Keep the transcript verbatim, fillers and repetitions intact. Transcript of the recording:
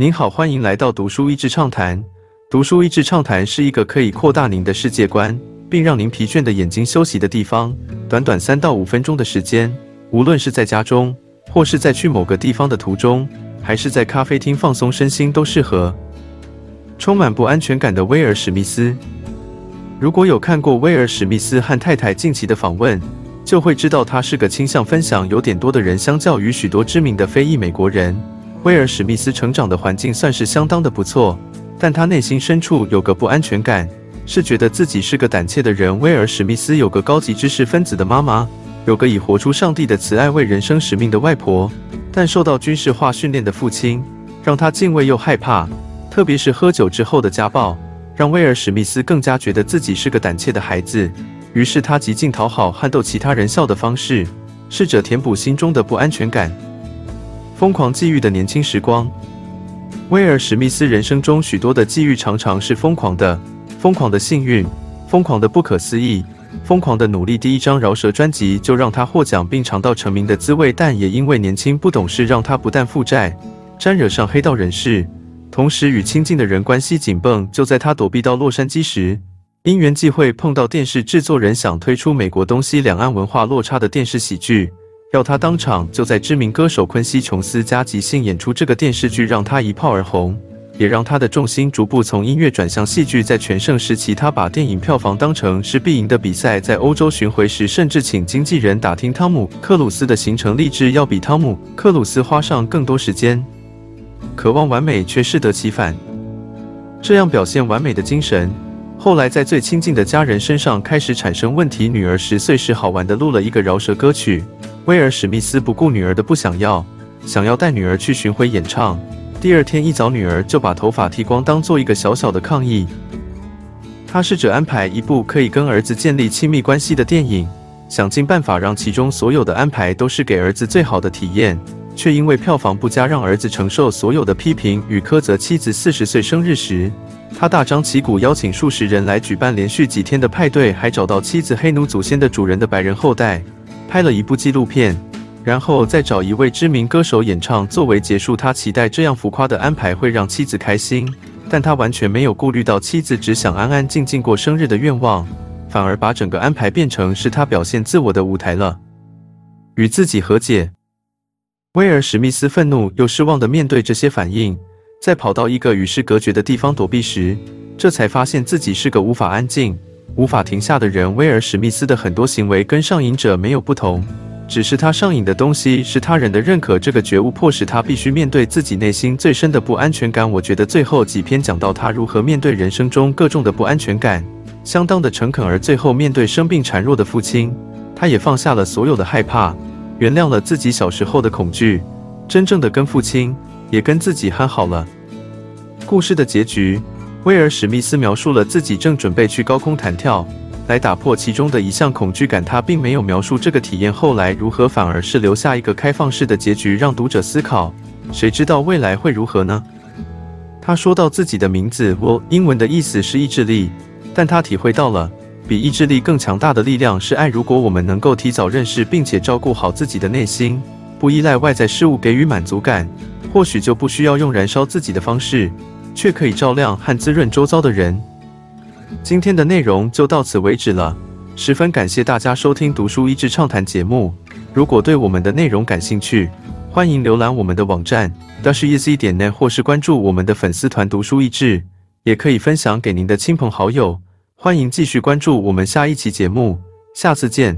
您好，欢迎来到读书益智畅谈。读书益智畅谈是一个可以扩大您的世界观，并让您疲倦的眼睛休息的地方。短短三到五分钟的时间，无论是在家中，或是在去某个地方的途中，还是在咖啡厅放松身心，都适合。充满不安全感的威尔·史密斯。如果有看过威尔·史密斯和太太近期的访问，就会知道他是个倾向分享有点多的人。相较于许多知名的非裔美国人，威尔·史密斯成长的环境算是相当的不错，但他内心深处有个不安全感，是觉得自己是个胆怯的人。威尔·史密斯有个高级知识分子的妈妈，有个以活出上帝的慈爱为人生使命的外婆，但受到军事化训练的父亲让他敬畏又害怕，特别是喝酒之后的家暴，让威尔·史密斯更加觉得自己是个胆怯的孩子。于是他极尽讨好和逗其他人笑的方式，试着填补心中的不安全感。疯狂际遇的年轻时光。威尔·史密斯人生中许多的际遇常常是疯狂的，疯狂的幸运，疯狂的不可思议，疯狂的努力。第一张饶舌专辑就让他获奖并尝到成名的滋味，但也因为年轻不懂事，让他不但负债，沾惹上黑道人士，同时与亲近的人关系紧绷。就在他躲避到洛杉矶时，因缘际会碰到电视制作人想推出美国东西两岸文化落差的电视喜剧，要他当场就在知名歌手昆西·琼斯家即兴演出。这个电视剧让他一炮而红，也让他的重心逐步从音乐转向戏剧。在全盛时期，他把电影票房当成是必赢的比赛，在欧洲巡回时甚至请经纪人打听汤姆·克鲁斯的行程，立志要比汤姆·克鲁斯花上更多时间，渴望完美却适得其反。这样表现完美的精神，后来在最亲近的家人身上开始产生问题。女儿十岁时好玩地录了一个饶舌歌曲，威尔·史密斯不顾女儿的不想要，想要带女儿去巡回演唱。第二天一早，女儿就把头发剃光，当做一个小小的抗议。他试着安排一部可以跟儿子建立亲密关系的电影，想尽办法让其中所有的安排都是给儿子最好的体验，却因为票房不佳，让儿子承受所有的批评与苛责。妻子四十岁生日时，他大张旗鼓邀请数十人来举办连续几天的派对，还找到妻子黑奴祖先的主人的白人后代，拍了一部纪录片，然后再找一位知名歌手演唱作为结束。他期待这样浮夸的安排会让妻子开心，但他完全没有顾虑到妻子只想安安静静过生日的愿望，反而把整个安排变成是他表现自我的舞台了。与自己和解。威尔·史密斯愤怒又失望地面对这些反应，在跑到一个与世隔绝的地方躲避时，这才发现自己是个无法安静、无法停下的人。威尔·史密斯的很多行为跟上瘾者没有不同，只是他上瘾的东西是他人的认可。这个觉悟迫使他必须面对自己内心最深的不安全感。我觉得最后几篇讲到他如何面对人生中各种的不安全感，相当的诚恳。而最后面对生病孱弱的父亲，他也放下了所有的害怕，原谅了自己小时候的恐惧，真正的跟父亲也跟自己和好了。故事的结局。威尔·史密斯描述了自己正准备去高空弹跳，来打破其中的一项恐惧感。他并没有描述这个体验后来如何，反而是留下一个开放式的结局，让读者思考，谁知道未来会如何呢？他说到自己的名字 Will， 英文的意思是意志力，但他体会到了比意志力更强大的力量是爱。如果我们能够提早认识并且照顾好自己的内心，不依赖外在事物给予满足感，或许就不需要用燃烧自己的方式，却可以照亮和滋润周遭的人。今天的内容就到此为止了，十分感谢大家收听读书益智畅谈节目。如果对我们的内容感兴趣，欢迎浏览我们的网站 dashiezi 点 net， 或是关注我们的粉丝团读书益智，也可以分享给您的亲朋好友。欢迎继续关注我们下一期节目，下次见。